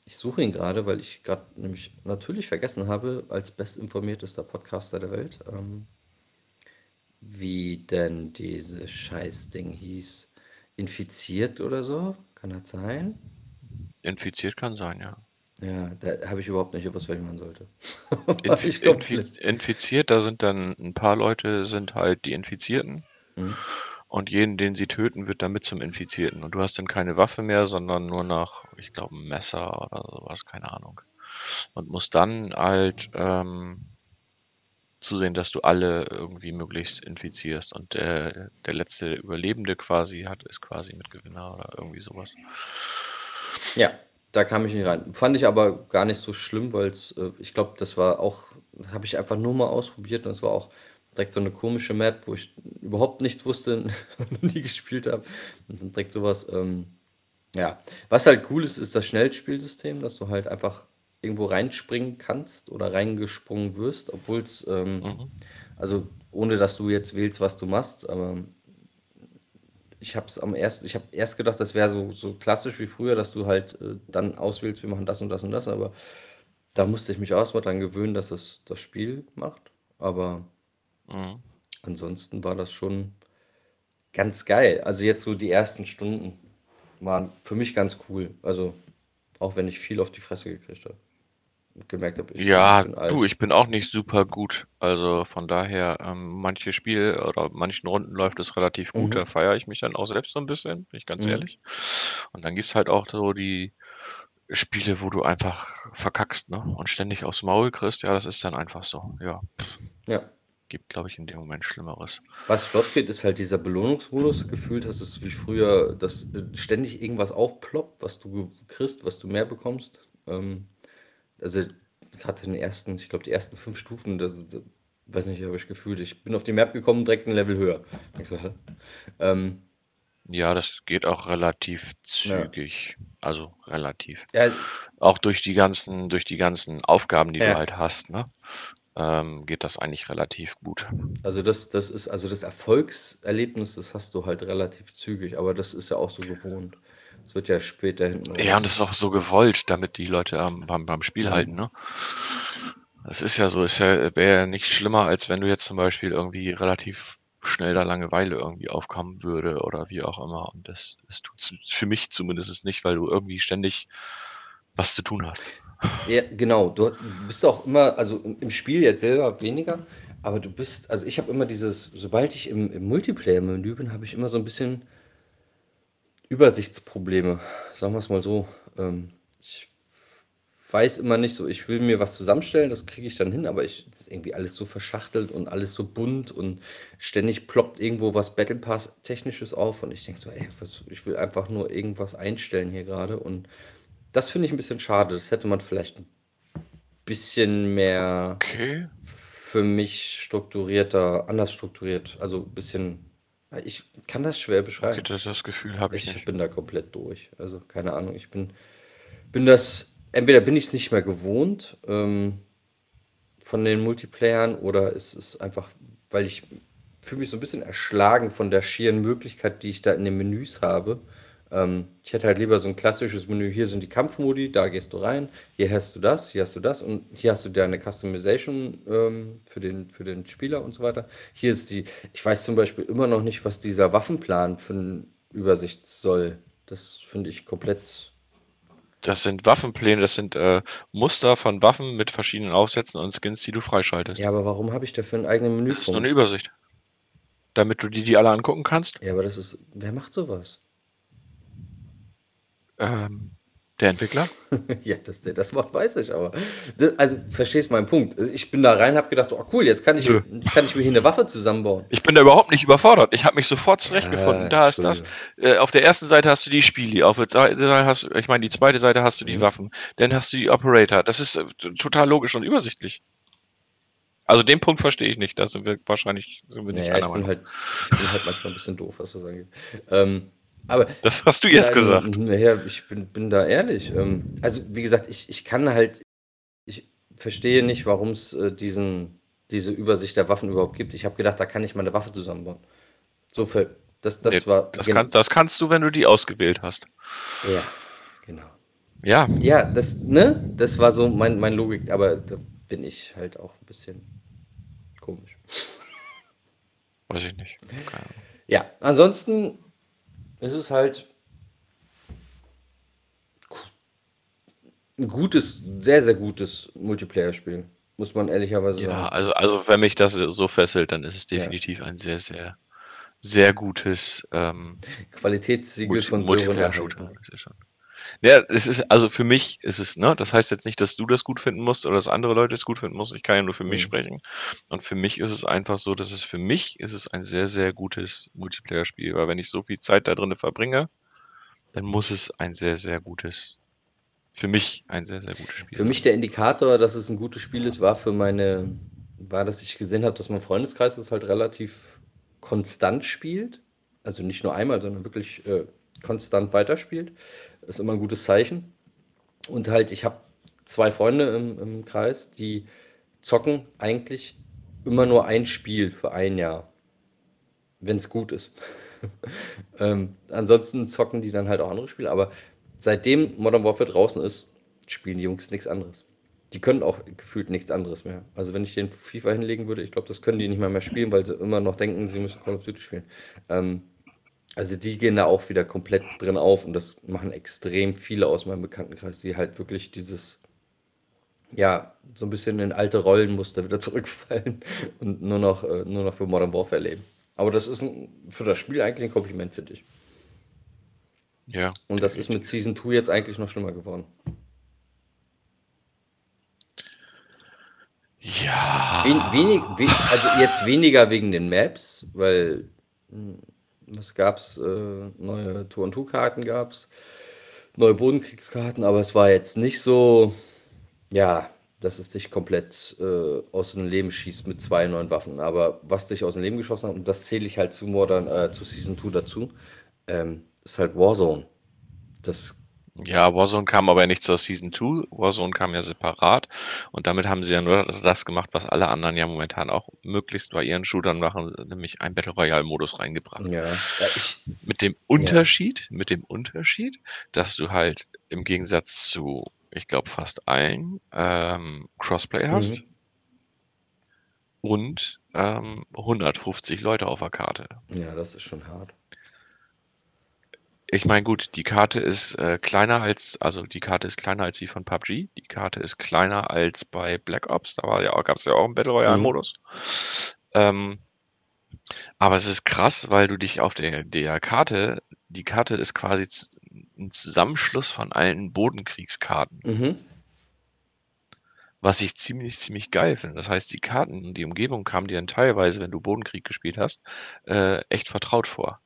Ich suche ihn gerade, weil ich gerade nämlich natürlich vergessen habe, als bestinformiertester Podcaster der Welt, ähm, wie denn dieses Scheißding hieß. Infiziert oder so? Kann das sein? Infiziert kann sein, ja. Ja, da habe ich überhaupt nicht gewusst, was ich machen sollte. Infi- ich Infiz- infiziert, da sind dann ein paar Leute, sind halt die Infizierten. Mhm. Und jeden, den sie töten, wird damit zum Infizierten. Und du hast dann keine Waffe mehr, sondern nur nach, ich glaube, ein Messer oder sowas, keine Ahnung. Und musst dann halt ähm, zusehen, dass du alle irgendwie möglichst infizierst. Und der, der letzte Überlebende quasi hat, ist quasi Mitgewinner oder irgendwie sowas. Ja, da kam ich nicht rein. Fand ich aber gar nicht so schlimm, weil es, äh, ich glaube, das war auch, habe ich einfach nur mal ausprobiert und es war auch direkt so eine komische Map, wo ich überhaupt nichts wusste und nie gespielt habe. Und dann direkt sowas, ähm, ja. Was halt cool ist, ist das Schnellspielsystem, dass du halt einfach irgendwo reinspringen kannst oder reingesprungen wirst, obwohl es, ähm, Mhm. also ohne dass du jetzt wählst, was du machst, aber ich habe es am ersten, ich habe erst gedacht, das wäre so, so klassisch wie früher, dass du halt äh, dann auswählst, wir machen das und das und das, aber da musste ich mich auch erstmal dran gewöhnen, dass es das Spiel macht. Aber Mhm. ansonsten war das schon ganz geil. Also jetzt so die ersten Stunden waren für mich ganz cool. Also auch wenn ich viel auf die Fresse gekriegt habe und gemerkt habe, ich bin, ich Ja, bin du, alt. ich bin auch nicht super gut. Also von daher, ähm, manche Spiele oder manchen Runden läuft es relativ gut. Da Mhm. feiere ich mich dann auch selbst so ein bisschen, bin ich ganz Mhm. ehrlich. Und dann gibt es halt auch so die Spiele, wo du einfach verkackst, ne? Und ständig aufs Maul kriegst. Ja, das ist dann einfach so. Ja, Ja. gibt, glaube ich, in dem Moment Schlimmeres. Was flott geht, ist halt dieser Belohnungsmodus. Gefühlt hast du es wie früher, dass äh, ständig irgendwas aufploppt, was du ge- kriegst, was du mehr bekommst. Ähm, also gerade in den ersten, ich glaube, die ersten fünf Stufen, das, das weiß nicht, habe ich gefühlt. Ich bin auf die Map gekommen, direkt ein Level höher. Ich so, hä? Ähm, Ja, das geht auch relativ ja. zügig. Also relativ. Ja, es- Auch durch die ganzen, durch die ganzen Aufgaben, die du ja. halt hast, ne? Ähm, geht das eigentlich relativ gut. Also das, das ist, also das Erfolgserlebnis, das hast du halt relativ zügig, aber das ist ja auch so gewohnt. Es wird ja später hinten Ja, und das raus. ist auch so gewollt, damit die Leute am, beim, beim Spiel halten, Mhm. ne? Das ist ja so, ist ja, wäre ja nicht schlimmer, als wenn du jetzt zum Beispiel irgendwie relativ schnell da Langeweile irgendwie aufkommen würde oder wie auch immer. Und das, das tut für mich zumindest nicht, weil du irgendwie ständig was zu tun hast. Ja, genau. Du bist auch immer, also im im Spiel jetzt selber weniger, aber du bist, also ich habe immer dieses, sobald ich im, im Multiplayer-Menü bin, habe ich immer so ein bisschen Übersichtsprobleme. Sagen wir es mal so. Ähm, ich weiß immer nicht so, ich will mir was zusammenstellen, das kriege ich dann hin, aber ich, das ist irgendwie alles so verschachtelt und alles so bunt und ständig ploppt irgendwo was Battle Pass-Technisches auf und ich denke so, ey, was, ich will einfach nur irgendwas einstellen hier gerade und das finde ich ein bisschen schade. Das hätte man vielleicht ein bisschen mehr Okay. für mich strukturierter, anders strukturiert. Also ein bisschen, ich kann das schwer Okay, beschreiben. das, das Gefühl habe ich Ich nicht. bin da komplett durch. Also keine Ahnung, ich bin, bin das, entweder bin ich es nicht mehr gewohnt ähm, von den Multiplayern oder es ist einfach, weil ich fühle mich so ein bisschen erschlagen von der schieren Möglichkeit, die ich da in den Menüs habe. Ähm, ich hätte halt lieber so ein klassisches Menü, hier sind die Kampfmodi, da gehst du rein, hier hast du das, hier hast du das und hier hast du deine Customization ähm, für den, für den Spieler und so weiter. Hier ist die, ich weiß zum Beispiel immer noch nicht, was dieser Waffenplan für eine Übersicht soll. Das finde ich komplett. Das sind Waffenpläne, das sind äh, Muster von Waffen mit verschiedenen Aufsätzen und Skins, die du freischaltest. Ja, aber warum habe ich dafür einen eigenen Das ist nur eine Menüpunkt? Übersicht, damit du dir die alle angucken kannst. Ja, aber das ist, wer macht sowas? Ähm, der Entwickler? Ja, dass der das macht, weiß ich, aber das, also verstehst meinen Punkt. Ich bin da rein, habe gedacht, so, oh cool, jetzt kann ich, Nö. jetzt kann ich mir hier eine Waffe zusammenbauen. Ich bin da überhaupt nicht überfordert. Ich habe mich sofort zurechtgefunden. Ja, Da ist das. Entschuldigung. Äh, auf der ersten Seite hast du die Spiele, auf der zweiten Seite hast, ich meine, die zweite Seite hast du die Mhm. Waffen, dann hast du die Operator. Das ist äh, t- total logisch und übersichtlich. Also den Punkt verstehe ich nicht. Da sind wir wahrscheinlich sind wir nicht Naja, einer ich bin Meinung. halt, ich bin halt manchmal ein bisschen doof, was das angeht. Ähm, aber Das hast du ja, erst also, gesagt. naja, ich bin, bin da ehrlich. Ähm, also, wie gesagt, ich, ich kann halt, ich verstehe nicht, warum es äh, diesen, diese Übersicht der Waffen überhaupt gibt. Ich habe gedacht, da kann ich meine Waffe zusammenbauen. So viel. Das, das, nee, war, das, genau. kann, das kannst du, wenn du die ausgewählt hast. Ja, genau. Ja, ja, das, ne? Das war so mein, mein Logik, aber da bin ich halt auch ein bisschen komisch. Weiß ich nicht. Keine Ahnung. Ja, ansonsten ist es halt ein gutes, sehr, sehr gutes Multiplayer-Spiel, muss man ehrlicherweise ja, sagen. Ja, also, also wenn mich das so fesselt, dann ist es definitiv ja. ein sehr, sehr, sehr gutes ähm, Qualitätssiegel Multi- von Multiplayer-Shooter. Ja, es ist, also für mich ist es, ne, das heißt jetzt nicht, dass du das gut finden musst oder dass andere Leute es gut finden musst, ich kann ja nur für mich mhm. sprechen. Und für mich ist es einfach so, dass es für mich ist es ein sehr, sehr gutes Multiplayer-Spiel, weil wenn ich so viel Zeit da drin verbringe, dann muss es ein sehr, sehr gutes, für mich ein sehr, sehr gutes Spiel. Für mich der Indikator, dass es ein gutes Spiel ist, war für meine, war, dass ich gesehen habe, dass mein Freundeskreis das halt relativ konstant spielt, also nicht nur einmal, sondern wirklich äh, konstant weiterspielt. Ist immer ein gutes Zeichen. Und halt, ich habe zwei Freunde im, im Kreis, die zocken eigentlich immer nur ein Spiel für ein Jahr, wenn es gut ist. ähm, ansonsten zocken die dann halt auch andere Spiele, aber seitdem Modern Warfare draußen ist, spielen die Jungs nichts anderes. Die können auch gefühlt nichts anderes mehr. Also wenn ich den FIFA hinlegen würde, ich glaube, das können die nicht mal mehr spielen, weil sie immer noch denken, sie müssen Call of Duty spielen. Ähm, Also die gehen da auch wieder komplett drin auf und das machen extrem viele aus meinem Bekanntenkreis, die halt wirklich dieses, ja, so ein bisschen in alte Rollenmuster wieder zurückfallen und nur noch, nur noch für Modern Warfare leben. Aber das ist ein, für das Spiel eigentlich ein Kompliment, finde ich. Ja. Und das ist mit Season zwei jetzt eigentlich noch schlimmer geworden. Ja. Wen, wenig, we- also jetzt weniger wegen den Maps, weil... Was gab's? Äh, neue Two-on-Two-Karten gab's, neue Bodenkriegskarten, aber es war jetzt nicht so, ja, dass es dich komplett äh, aus dem Leben schießt mit zwei neuen Waffen. Aber was dich aus dem Leben geschossen hat, und das zähle ich halt zu Modern, äh, zu Season zwei dazu, ähm, ist halt Warzone. Das Ja, Warzone kam aber nicht zur Season zwei, Warzone kam ja separat und damit haben sie ja nur das gemacht, was alle anderen ja momentan auch möglichst bei ihren Shootern machen, nämlich einen Battle Royale-Modus reingebracht. Ja. Mit dem Unterschied, ja. mit dem Unterschied, dass du halt im Gegensatz zu, ich glaube, fast allen ähm, Crossplay hast mhm. und ähm, hundertfünfzig Leute auf der Karte. Ja, das ist schon hart. Ich meine, gut, die Karte ist äh, kleiner als, also die Karte ist kleiner als die von P U B G. Die Karte ist kleiner als bei Black Ops. Da war ja, gab es ja auch einen Battle Royale-Modus. Mhm. Ähm, aber es ist krass, weil du dich auf der, der Karte, die Karte ist quasi z- ein Zusammenschluss von allen Bodenkriegskarten. Mhm. Was ich ziemlich, ziemlich geil finde. Das heißt, die Karten und die Umgebung kamen dir dann teilweise, wenn du Bodenkrieg gespielt hast, äh, echt vertraut vor.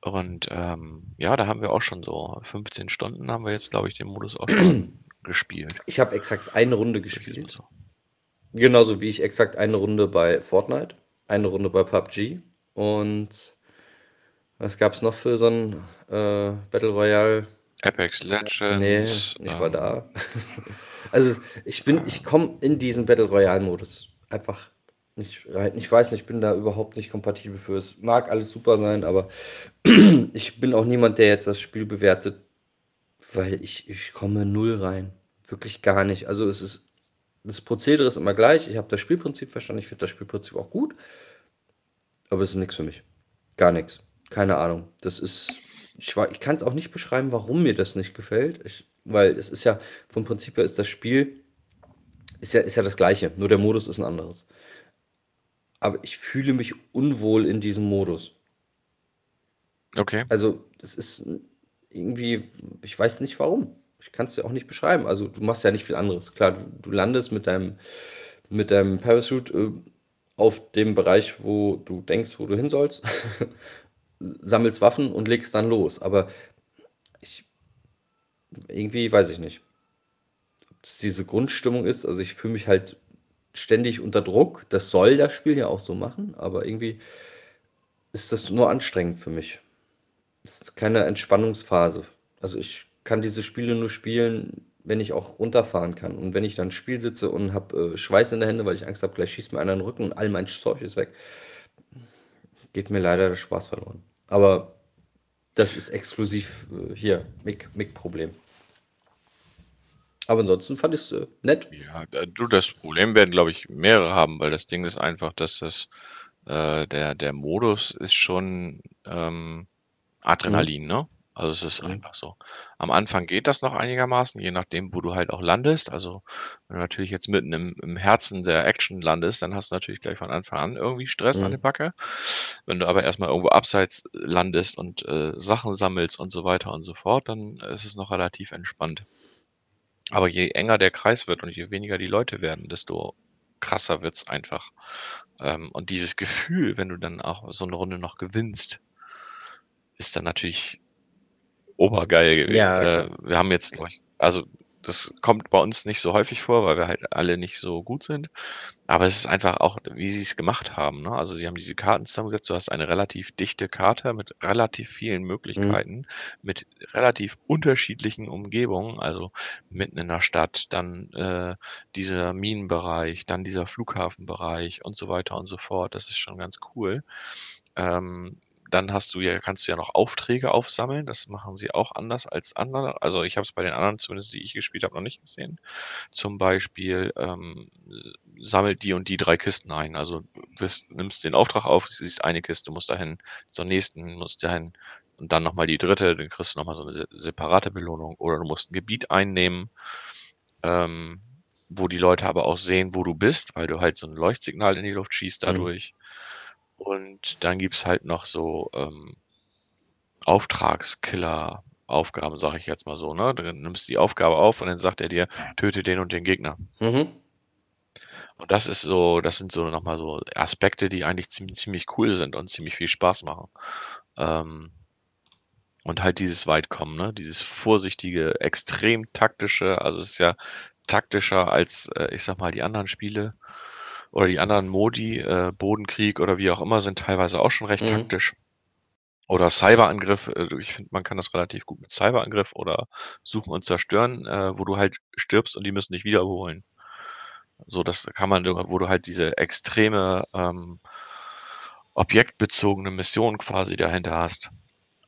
Und ähm, ja, da haben wir auch schon so fünfzehn Stunden haben wir jetzt, glaube ich, den Modus auch schon gespielt. Ich habe exakt eine Runde gespielt. So. Genauso wie ich exakt eine Runde bei Fortnite, eine Runde bei P U B G und was gab es noch für so ein äh, Battle Royale? Apex Legends. Nee, ich ähm, war da. Also ich bin, ich komme in diesen Battle Royale-Modus einfach nicht rein. Ich weiß nicht, ich bin da überhaupt nicht kompatibel für. Es mag alles super sein, aber ich bin auch niemand, der jetzt das Spiel bewertet, weil ich, ich komme null rein. Wirklich gar nicht. Also es ist, das Prozedere ist immer gleich. Ich habe das Spielprinzip verstanden. Ich finde das Spielprinzip auch gut. Aber es ist nichts für mich. Gar nichts. Keine Ahnung. Das ist, ich, ich kann es auch nicht beschreiben, warum mir das nicht gefällt. Ich, weil es ist ja, vom Prinzip her ist das Spiel, ist ja, ist ja das Gleiche. Nur der Modus ist ein anderes. Aber ich fühle mich unwohl in diesem Modus. Okay. Also, das ist irgendwie, ich weiß nicht warum. Ich kann es ja auch nicht beschreiben. Also, du machst ja nicht viel anderes. Klar, du, du landest mit deinem, mit deinem Parachute äh, auf dem Bereich, wo du denkst, wo du hin sollst, sammelst Waffen und legst dann los. Aber ich, irgendwie weiß ich nicht, ob das diese Grundstimmung ist. Also, ich fühle mich halt ständig unter Druck, das soll das Spiel ja auch so machen, aber irgendwie ist das nur anstrengend für mich. Es ist keine Entspannungsphase. Also ich kann diese Spiele nur spielen, wenn ich auch runterfahren kann. Und wenn ich dann im Spiel sitze und habe äh, Schweiß in der Hände, weil ich Angst habe, gleich schießt mir einer in den Rücken und all mein Zeug ist weg, geht mir leider der Spaß verloren. Aber das ist exklusiv äh, hier, Mic-Problem. Aber ansonsten fand ich es äh, nett. Ja, du, das Problem werden, glaube ich, mehrere haben, weil das Ding ist einfach, dass das, äh, der, der Modus ist schon ähm, Adrenalin, mhm. ne? Also es ist einfach so. Am Anfang geht das noch einigermaßen, je nachdem, wo du halt auch landest. Also wenn du natürlich jetzt mitten im, im Herzen der Action landest, dann hast du natürlich gleich von Anfang an irgendwie Stress mhm. an der Backe. Wenn du aber erstmal irgendwo abseits landest und äh, Sachen sammelst und so weiter und so fort, dann ist es noch relativ entspannt. Aber je enger der Kreis wird und je weniger die Leute werden, desto krasser wird es einfach. Ähm, und dieses Gefühl, wenn du dann auch so eine Runde noch gewinnst, ist dann natürlich obergeil gewesen. Ja, okay. äh, wir haben jetzt, glaube ich, also das kommt bei uns nicht so häufig vor, weil wir halt alle nicht so gut sind. Aber es ist einfach auch, wie sie es gemacht haben. Ne? Also sie haben diese Karten zusammengesetzt. Du hast eine relativ dichte Karte mit relativ vielen Möglichkeiten, mhm. mit relativ unterschiedlichen Umgebungen. Also mitten in der Stadt, dann äh, dieser Minenbereich, dann dieser Flughafenbereich und so weiter und so fort. Das ist schon ganz cool. Ähm, Dann hast du ja, kannst du ja noch Aufträge aufsammeln. Das machen sie auch anders als andere. Also ich habe es bei den anderen, zumindest die ich gespielt habe, noch nicht gesehen. Zum Beispiel ähm, sammelt die und die drei Kisten ein. Also wirst, nimmst den Auftrag auf, siehst eine Kiste, musst dahin, zur nächsten musst dahin und dann nochmal die dritte. Dann kriegst du nochmal so eine separate Belohnung. Oder du musst ein Gebiet einnehmen, ähm, wo die Leute aber auch sehen, wo du bist, weil du halt so ein Leuchtsignal in die Luft schießt dadurch. Mhm. Und dann gibt es halt noch so ähm, Auftragskiller-Aufgaben, sage ich jetzt mal so. Ne? Dann nimmst du die Aufgabe auf und dann sagt er dir, töte den und den Gegner. Mhm. Und das ist so, das sind so nochmal so Aspekte, die eigentlich ziemlich, ziemlich cool sind und ziemlich viel Spaß machen. Ähm, und halt dieses Weitkommen, ne? Dieses vorsichtige, extrem taktische, also es ist ja taktischer als, äh, ich sag mal, die anderen Spiele. Oder die anderen Modi, äh, Bodenkrieg oder wie auch immer, sind teilweise auch schon recht mhm. taktisch. Oder Cyberangriff, äh, ich finde, man kann das relativ gut mit Cyberangriff oder Suchen und Zerstören, äh, wo du halt stirbst und die müssen dich wiederholen. So, das kann man, wo du halt diese extreme ähm, objektbezogene Mission quasi dahinter hast.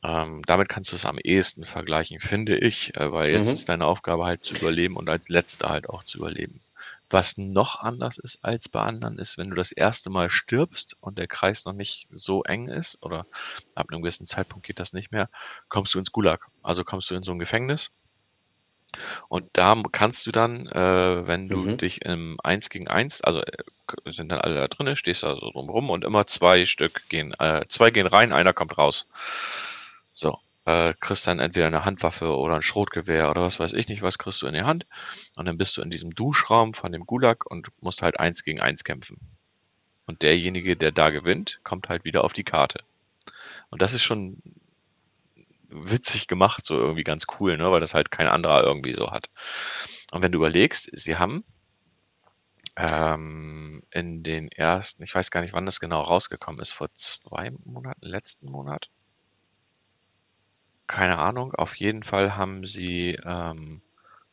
Ähm, damit kannst du es am ehesten vergleichen, finde ich, äh, weil jetzt mhm. ist deine Aufgabe halt zu überleben und als Letzter halt auch zu überleben. Was noch anders ist als bei anderen ist, wenn du das erste Mal stirbst und der Kreis noch nicht so eng ist oder ab einem gewissen Zeitpunkt geht das nicht mehr, kommst du ins Gulag. Also kommst du in so ein Gefängnis und da kannst du dann, äh, wenn du mhm. dich im eins gegen eins, also äh, sind dann alle da drin, stehst da so drumrum und immer zwei Stück gehen, äh, zwei gehen rein, einer kommt raus. So. Äh, kriegst dann entweder eine Handwaffe oder ein Schrotgewehr oder was weiß ich nicht, was kriegst du in die Hand und dann bist du in diesem Duschraum von dem Gulag und musst halt eins gegen eins kämpfen. Und derjenige, der da gewinnt, kommt halt wieder auf die Karte. Und das ist schon witzig gemacht, so irgendwie ganz cool, ne? Weil das halt kein anderer irgendwie so hat. Und wenn du überlegst, sie haben ähm, in den ersten, ich weiß gar nicht, wann das genau rausgekommen ist, vor zwei Monaten, letzten Monat, keine Ahnung, auf jeden Fall haben sie ähm,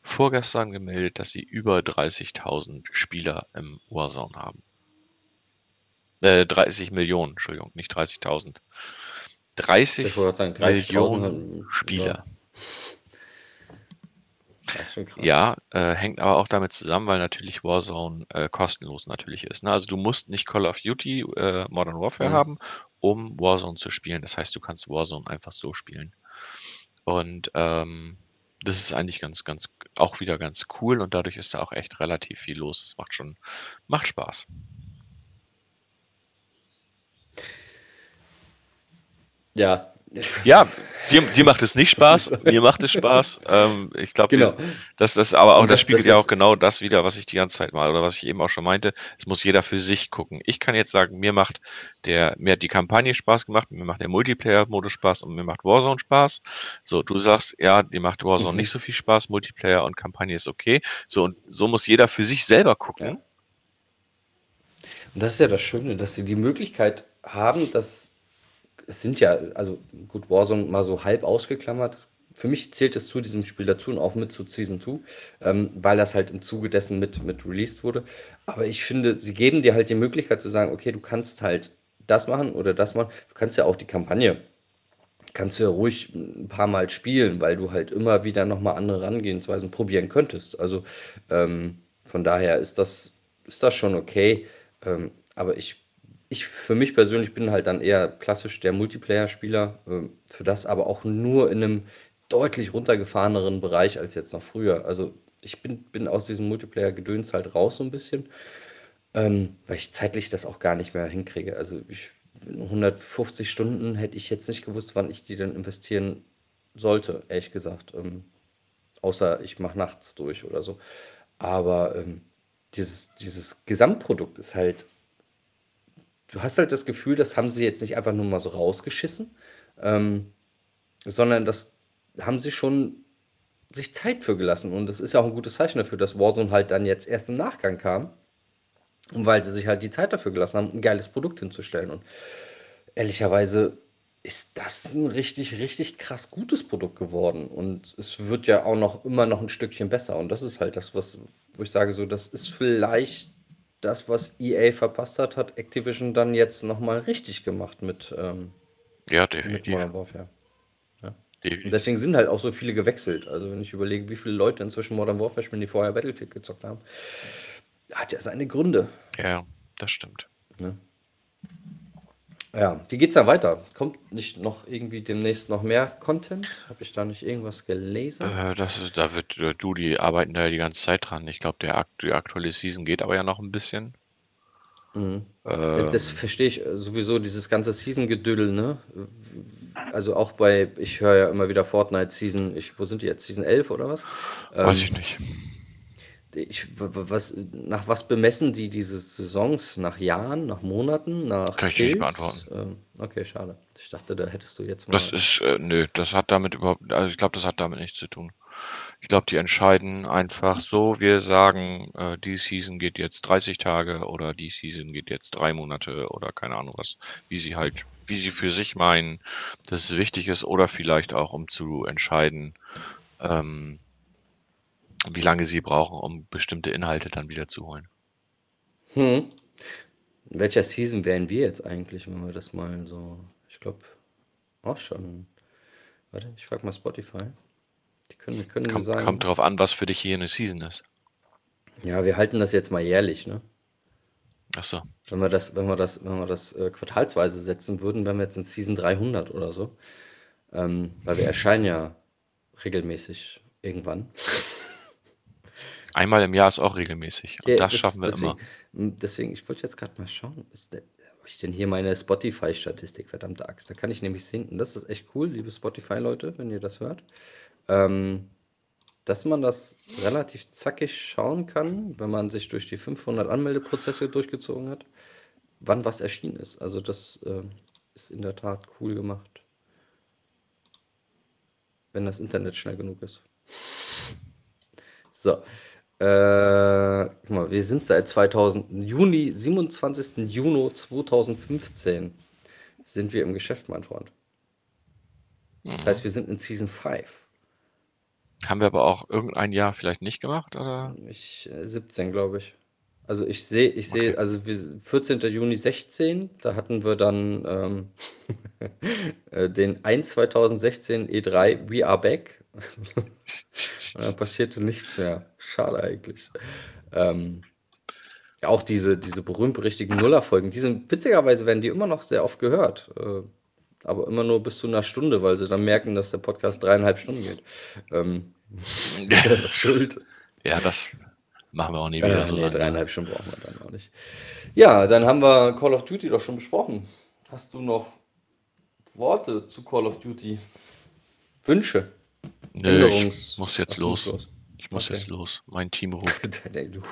vorgestern gemeldet, dass sie über dreißigtausend Spieler im Warzone haben. Äh, dreißig Millionen, Entschuldigung, nicht dreißigtausend. dreißig Millionen Spieler. Das ist schon krass. Ja, äh, hängt aber auch damit zusammen, weil natürlich Warzone äh, kostenlos natürlich ist. Ne? Also du musst nicht Call of Duty äh, Modern Warfare mhm. haben, um Warzone zu spielen. Das heißt, du kannst Warzone einfach so spielen. Und ähm, das ist eigentlich ganz, ganz, auch wieder ganz cool und dadurch ist da auch echt relativ viel los. Das macht schon, macht Spaß. Ja. Ja, dir, dir macht es nicht Spaß, mir macht es Spaß. Ähm, ich glaube, genau. das, das, aber auch, das, das spiegelt das ja auch genau das wieder, was ich die ganze Zeit mal oder was ich eben auch schon meinte. Es muss jeder für sich gucken. Ich kann jetzt sagen, mir macht der, mir hat die Kampagne Spaß gemacht, mir macht der Multiplayer-Modus Spaß und mir macht Warzone Spaß. So, du sagst, ja, dir macht Warzone mhm. nicht so viel Spaß, Multiplayer und Kampagne ist okay. So, und so muss jeder für sich selber gucken. Ja. Und das ist ja das Schöne, dass sie die Möglichkeit haben, dass es sind ja, also gut, Warzone mal so halb ausgeklammert. Für mich zählt es zu diesem Spiel dazu und auch mit zu Season zwei, ähm, weil das halt im Zuge dessen mit, mit released wurde. Aber ich finde, sie geben dir halt die Möglichkeit zu sagen, okay, du kannst halt das machen oder das machen. Du kannst ja auch die Kampagne, kannst du ja ruhig ein paar Mal spielen, weil du halt immer wieder nochmal andere Herangehensweisen probieren könntest. Also ähm, von daher ist das, ist das schon okay. Ähm, aber ich, ich für mich persönlich bin halt dann eher klassisch der Multiplayer-Spieler, ähm, für das aber auch nur in einem deutlich runtergefahreneren Bereich als jetzt noch früher. Also ich bin, bin aus diesem Multiplayer-Gedöns halt raus so ein bisschen, ähm, weil ich zeitlich das auch gar nicht mehr hinkriege. Also ich, hundertfünfzig Stunden hätte ich jetzt nicht gewusst, wann ich die denn investieren sollte, ehrlich gesagt. Ähm, außer ich mache nachts durch oder so. Aber ähm, dieses, dieses Gesamtprodukt ist halt, du hast halt das Gefühl, das haben sie jetzt nicht einfach nur mal so rausgeschissen, ähm, sondern das haben sie schon sich Zeit für gelassen. Und das ist ja auch ein gutes Zeichen dafür, dass Warzone halt dann jetzt erst im Nachgang kam. Und weil sie sich halt die Zeit dafür gelassen haben, ein geiles Produkt hinzustellen. Und ehrlicherweise ist das ein richtig, richtig krass gutes Produkt geworden. Und es wird ja auch noch immer noch ein Stückchen besser. Und das ist halt das, was, wo ich sage, so, das ist vielleicht das, was E A verpasst hat, hat Activision dann jetzt nochmal richtig gemacht mit, ähm, ja, definitiv. Mit Modern Warfare. Ja. Definitiv. Deswegen sind halt auch so viele gewechselt. Also wenn ich überlege, wie viele Leute inzwischen Modern Warfare spielen, die vorher Battlefield gezockt haben, hat ja seine Gründe. Ja, das stimmt. Ja. Ja, wie geht's da weiter? Kommt nicht noch irgendwie demnächst noch mehr Content? Habe ich da nicht irgendwas gelesen? Äh, das ist, da wird äh, du, die arbeiten da die ganze Zeit dran. Ich glaube, der die aktuelle Season geht aber ja noch ein bisschen. Mhm. Ähm, das verstehe ich sowieso, dieses ganze Season-Gedödel, ne? Also auch bei, ich höre ja immer wieder Fortnite-Season, ich, wo sind die jetzt? Season elf oder was? Ähm, weiß ich nicht. Ich, was, nach was bemessen die diese Saisons? Nach Jahren, nach Monaten, nach Kann ich Kills? Nicht beantworten. Ähm, okay, schade. Ich dachte, da hättest du jetzt mal... Das ist, äh, nö, das hat damit überhaupt, also ich glaube, das hat damit nichts zu tun. Ich glaube, die entscheiden einfach so, wir sagen, äh, die Season geht jetzt dreißig Tage oder die Season geht jetzt drei Monate oder keine Ahnung was, wie sie halt, wie sie für sich meinen, dass es wichtig ist oder vielleicht auch, um zu entscheiden, ähm, wie lange sie brauchen, um bestimmte Inhalte dann wieder zu holen. Hm. In welcher Season wären wir jetzt eigentlich, wenn wir das mal so... Ich glaube, auch schon... Warte, ich frage mal Spotify. Die können, können Komm, sagen... Kommt drauf an, was für dich hier eine Season ist. Ja, wir halten das jetzt mal jährlich, ne? Ach so. Wenn wir das, wenn wir das, wenn wir das äh, quartalsweise setzen würden, wären wir jetzt in Season dreihundert oder so. Ähm, weil wir erscheinen ja regelmäßig irgendwann. Einmal im Jahr ist auch regelmäßig. Und ja, das, das schaffen wir deswegen, immer. Deswegen, ich wollte jetzt gerade mal schauen, ist der, habe ich denn hier meine Spotify-Statistik, verdammte Axt. Da kann ich nämlich sehen, und das ist echt cool, liebe Spotify-Leute, wenn ihr das hört, ähm, dass man das relativ zackig schauen kann, wenn man sich durch die fünfhundert Anmeldeprozesse durchgezogen hat, wann was erschienen ist. Also das äh, ist in der Tat cool gemacht. Wenn das Internet schnell genug ist. So. Äh, guck mal, wir sind seit zweitausend, Juni, siebenundzwanzigsten Juni zweitausendfünfzehn sind wir im Geschäft, mein Freund. Das mhm. heißt, wir sind in Season fünf. Haben wir aber auch irgendein Jahr vielleicht nicht gemacht, oder? Ich, siebzehn, glaube ich. Also ich sehe, ich sehe, okay. Also wir, vierzehnten Juni sechzehn, da hatten wir dann ähm, den ersten zweitausendsechzehn E drei We Are Back. Und dann passierte nichts mehr. Schade eigentlich. Ähm, ja, auch diese, diese berühmt-berüchtigten Nuller-Folgen, die sind, witzigerweise werden die immer noch sehr oft gehört. Äh, aber immer nur bis zu einer Stunde, weil sie dann merken, dass der Podcast dreieinhalb Stunden geht. Ähm, Schuld. Ja, das machen wir auch nie wieder äh, so nee, lange. Dreieinhalb Stunden brauchen wir dann auch nicht. Ja, dann haben wir Call of Duty doch schon besprochen. Hast du noch Worte zu Call of Duty? Wünsche? Nö, ich muss jetzt Ach, los. los. Ich muss okay. jetzt los. Mein Team ruft.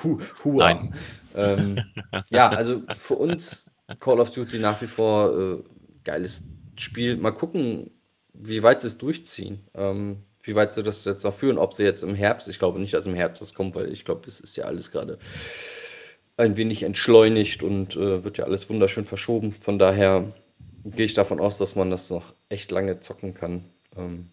hu, hu, Nein. Ähm, ja, also für uns Call of Duty nach wie vor äh, geiles Spiel. Mal gucken, wie weit sie es durchziehen. Ähm, wie weit sie das jetzt noch führen. Ob sie jetzt im Herbst, ich glaube nicht, dass im Herbst das kommt, weil ich glaube, es ist ja alles gerade ein wenig entschleunigt und äh, wird ja alles wunderschön verschoben. Von daher gehe ich davon aus, dass man das noch echt lange zocken kann. Ähm,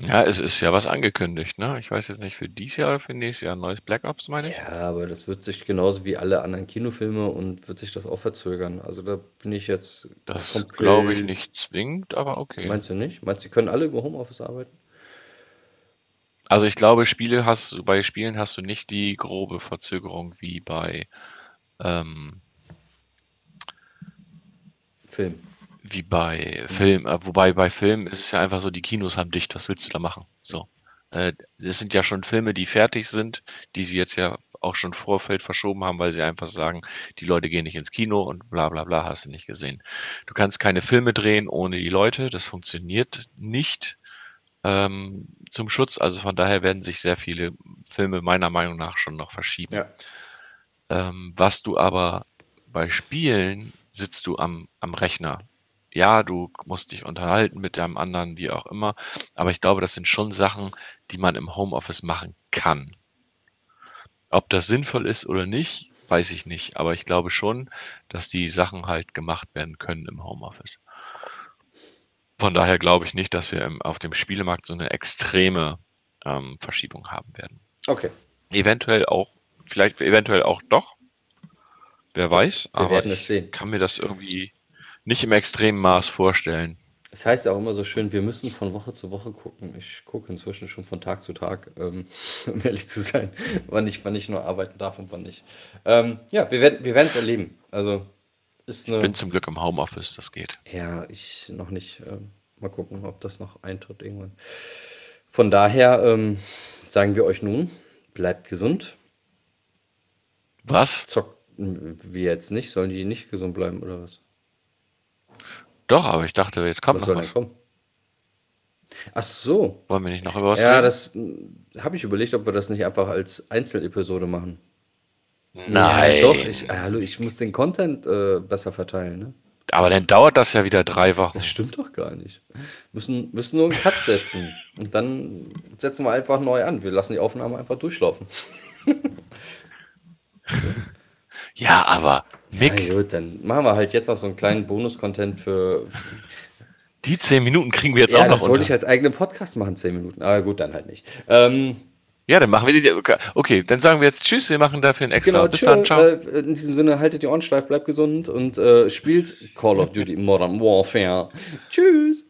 Ja, es ist ja was angekündigt, ne? Ich weiß jetzt nicht, für dieses Jahr oder für nächstes Jahr ein neues Black Ops, meine ich. Ja, aber das wird sich genauso wie alle anderen Kinofilme und wird sich das auch verzögern. Also da bin ich jetzt Das glaube ich komplett. nicht zwingend, aber okay. Meinst du nicht? Meinst du, die können alle über Homeoffice arbeiten? Also ich glaube, Spiele hast du, bei Spielen hast du nicht die grobe Verzögerung wie bei, ähm, Film. wie bei Hm. Film. Äh, wobei bei Film ist es ja einfach so, die Kinos haben dicht, was willst du da machen? So. Äh, es sind ja schon Filme, die fertig sind, die sie jetzt ja auch schon im Vorfeld verschoben haben, weil sie einfach sagen, die Leute gehen nicht ins Kino und bla bla bla, hast du nicht gesehen. Du kannst keine Filme drehen ohne die Leute, das funktioniert nicht ähm, zum Schutz. Also von daher werden sich sehr viele Filme meiner Meinung nach schon noch verschieben. Ja. Ähm, was du aber bei Spielen sitzt du am, am Rechner. Ja, du musst dich unterhalten mit deinem anderen, wie auch immer. Aber ich glaube, das sind schon Sachen, die man im Homeoffice machen kann. Ob das sinnvoll ist oder nicht, weiß ich nicht. Aber ich glaube schon, dass die Sachen halt gemacht werden können im Homeoffice. Von daher glaube ich nicht, dass wir im, auf dem Spielemarkt so eine extreme ähm, Verschiebung haben werden. Okay. Eventuell auch, vielleicht eventuell auch doch, wer weiß, Wir aber werden es ich sehen. kann mir das irgendwie nicht im extremen Maß vorstellen. Es heißt ja auch immer so schön, wir müssen von Woche zu Woche gucken. Ich gucke inzwischen schon von Tag zu Tag, ähm, um ehrlich zu sein, wann ich, wann ich nur arbeiten darf und wann nicht. Ähm, ja, wir werden wir es erleben. Also ist Ich eine. bin zum Glück im Homeoffice, das geht. Ja, ich noch nicht. Ähm, mal gucken, ob das noch eintritt irgendwann. Von daher ähm, sagen wir euch nun, bleibt gesund. Was? Zockt m- wir jetzt nicht, sollen die nicht gesund bleiben oder was? Doch, aber ich dachte, jetzt kommt Was noch soll denn was. kommen? Ach so. Wollen wir nicht noch über was Ja, reden? das habe ich überlegt, ob wir das nicht einfach als Einzelepisode machen. Ja, doch, ich, Nein. hallo, ich muss den Content äh, besser verteilen, ne? Aber dann dauert das ja wieder drei Das Wochen. stimmt doch gar nicht. Müssen, müssen nur einen Cut setzen. Und dann setzen wir einfach neu an. Wir lassen die Aufnahme einfach durchlaufen. Ja, aber Na Mick, gut, dann machen wir halt jetzt noch so einen kleinen Bonus-Content für. die zehn Minuten kriegen wir jetzt auch Ja, noch das wollte ich unter. als eigenen Podcast machen, zehn Minuten. Aber gut, dann halt nicht. Ähm, Ja, dann machen wir die. Okay, dann sagen wir jetzt Tschüss, wir machen dafür ein extra. genau, Bis dann, tschö. ciao. Äh, in diesem Sinne, haltet die Ohren steif, bleibt gesund und äh, spielt Call of Duty Modern Warfare. Tschüss.